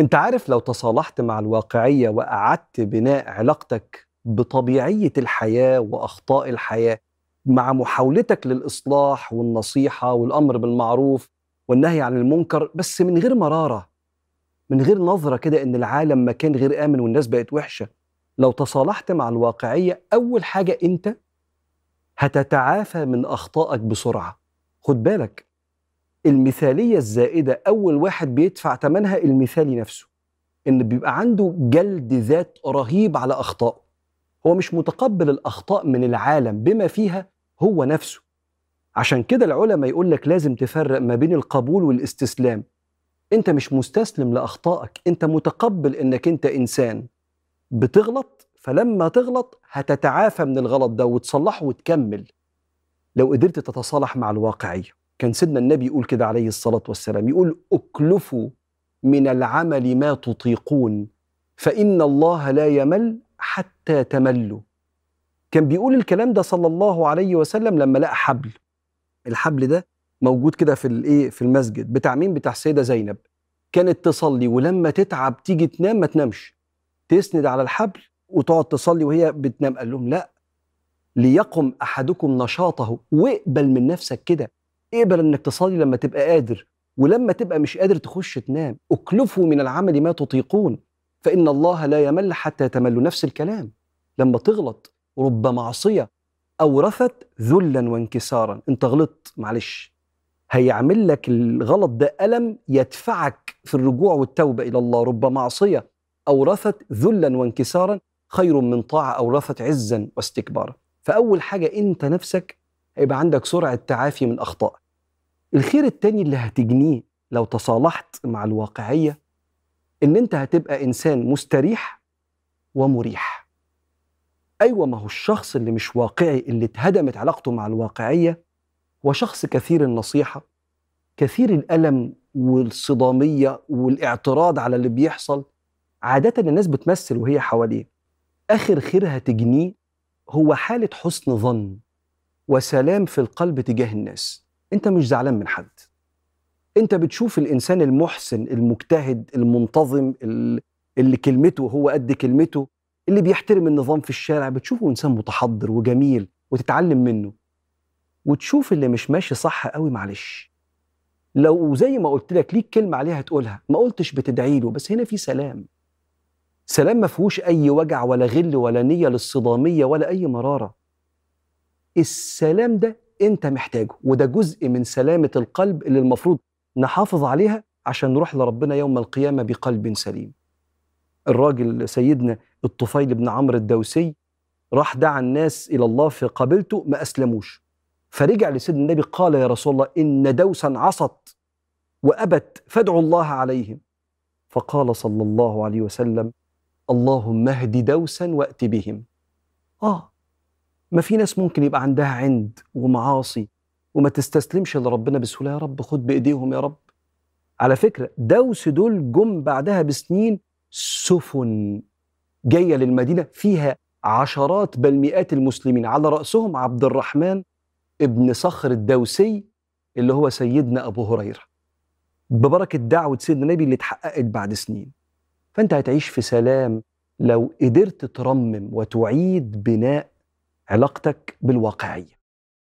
انت عارف، لو تصالحت مع الواقعية وأعدت بناء علاقتك بطبيعية الحياة وأخطاء الحياة مع محاولتك للإصلاح والنصيحة والأمر بالمعروف والنهي عن المنكر، بس من غير مرارة، من غير نظرة كده إن العالم مكان غير آمن والناس بقت وحشة، لو تصالحت مع الواقعية أول حاجة أنت هتتعافى من أخطائك بسرعة. خد بالك، المثالية الزائدة أول واحد بيدفع ثمنها المثالي نفسه، إن بيبقى عنده جلد ذات رهيب على أخطائه، هو مش متقبل الأخطاء من العالم بما فيها هو نفسه. عشان كده العلماء يقول لك لازم تفرق ما بين القبول والاستسلام. أنت مش مستسلم لأخطائك، أنت متقبل إنك أنت إنسان بتغلط، فلما تغلط هتتعافى من الغلط ده وتصلحه وتكمل لو قدرت تتصالح مع الواقعية. كان سيدنا النبي يقول كده عليه الصلاة والسلام، يقول اكلفوا من العمل ما تطيقون فإن الله لا يمل حتى تملوا. كان بيقول الكلام ده صلى الله عليه وسلم لما لقى حبل، الحبل ده موجود كده في المسجد، بتاع مين؟ بتاع السيدة زينب، كانت تصلي ولما تتعب تيجي تنام ما تنامش، تسند على الحبل وتقعد تصلي وهي بتنام. قال لهم لا، ليقم أحدكم نشاطه، واقبل من نفسك كده، اقبل انك تصلي لما تبقى قادر، ولما تبقى مش قادر تخش تنام. اكلفوا من العمل ما تطيقون فإن الله لا يمل حتى تملوا. نفس الكلام لما تغلط، رب معصية أورثت ذلا وانكسارا. انت غلطت، معلش، هيعمل لك الغلط ده ألم يدفعك في الرجوع والتوبة إلى الله. رب معصية أورثت ذلا وانكسارا خير من طاعة أورثت عزا واستكبارا. فأول حاجة أنت نفسك هيبقى عندك سرعة تعافي من أخطائك. الخير التاني اللي هتجنيه لو تصالحت مع الواقعية، إن أنت هتبقى إنسان مستريح ومريح. أيوة، ما هو الشخص اللي مش واقعي، اللي اتهدمت علاقته مع الواقعية، هو شخص كثير النصيحة، كثير الألم والصدامية والاعتراض على اللي بيحصل. عادة الناس بتمثل وهي حواليه. آخر خير هتجنيه هو حالة حسن ظن وسلام في القلب تجاه الناس. انت مش زعلان من حد، انت بتشوف الانسان المحسن المجتهد المنتظم اللي كلمته هو قد كلمته، اللي بيحترم النظام في الشارع، بتشوفه انسان متحضر وجميل وتتعلم منه. وتشوف اللي مش ماشي صح قوي، معلش، لو زي ما قلت لك ليك كلمة عليها تقولها، ما قلتش بتدعي له، بس هنا في سلام، سلام ما فيهوش اي وجع ولا غل ولا نية للصدامية ولا اي مرارة. السلام ده انت محتاجه، وده جزء من سلامة القلب اللي المفروض نحافظ عليها عشان نروح لربنا يوم القيامة بقلب سليم. الراجل سيدنا الطفيل بن عمرو الدوسي راح دعا الناس إلى الله في قبيلته، ما أسلموش، فرجع لسيدنا النبي قال يا رسول الله إن دوسا عصت وأبت فادعوا الله عليهم. فقال صلى الله عليه وسلم اللهم اهد دوسا وأت بهم. ما في ناس ممكن يبقى عندها عند ومعاصي وما تستسلمش لربنا بسهولة، يا رب خد بإيديهم يا رب. على فكرة دوس دول جم بعدها بسنين سفن جاية للمدينة فيها عشرات بل مئات المسلمين، على رأسهم عبد الرحمن ابن صخر الدوسي اللي هو سيدنا أبو هريرة، ببركة دعوة سيدنا النبي اللي اتحققت بعد سنين. فأنت هتعيش في سلام لو قدرت ترمم وتعيد بناء علاقتك بالواقعية.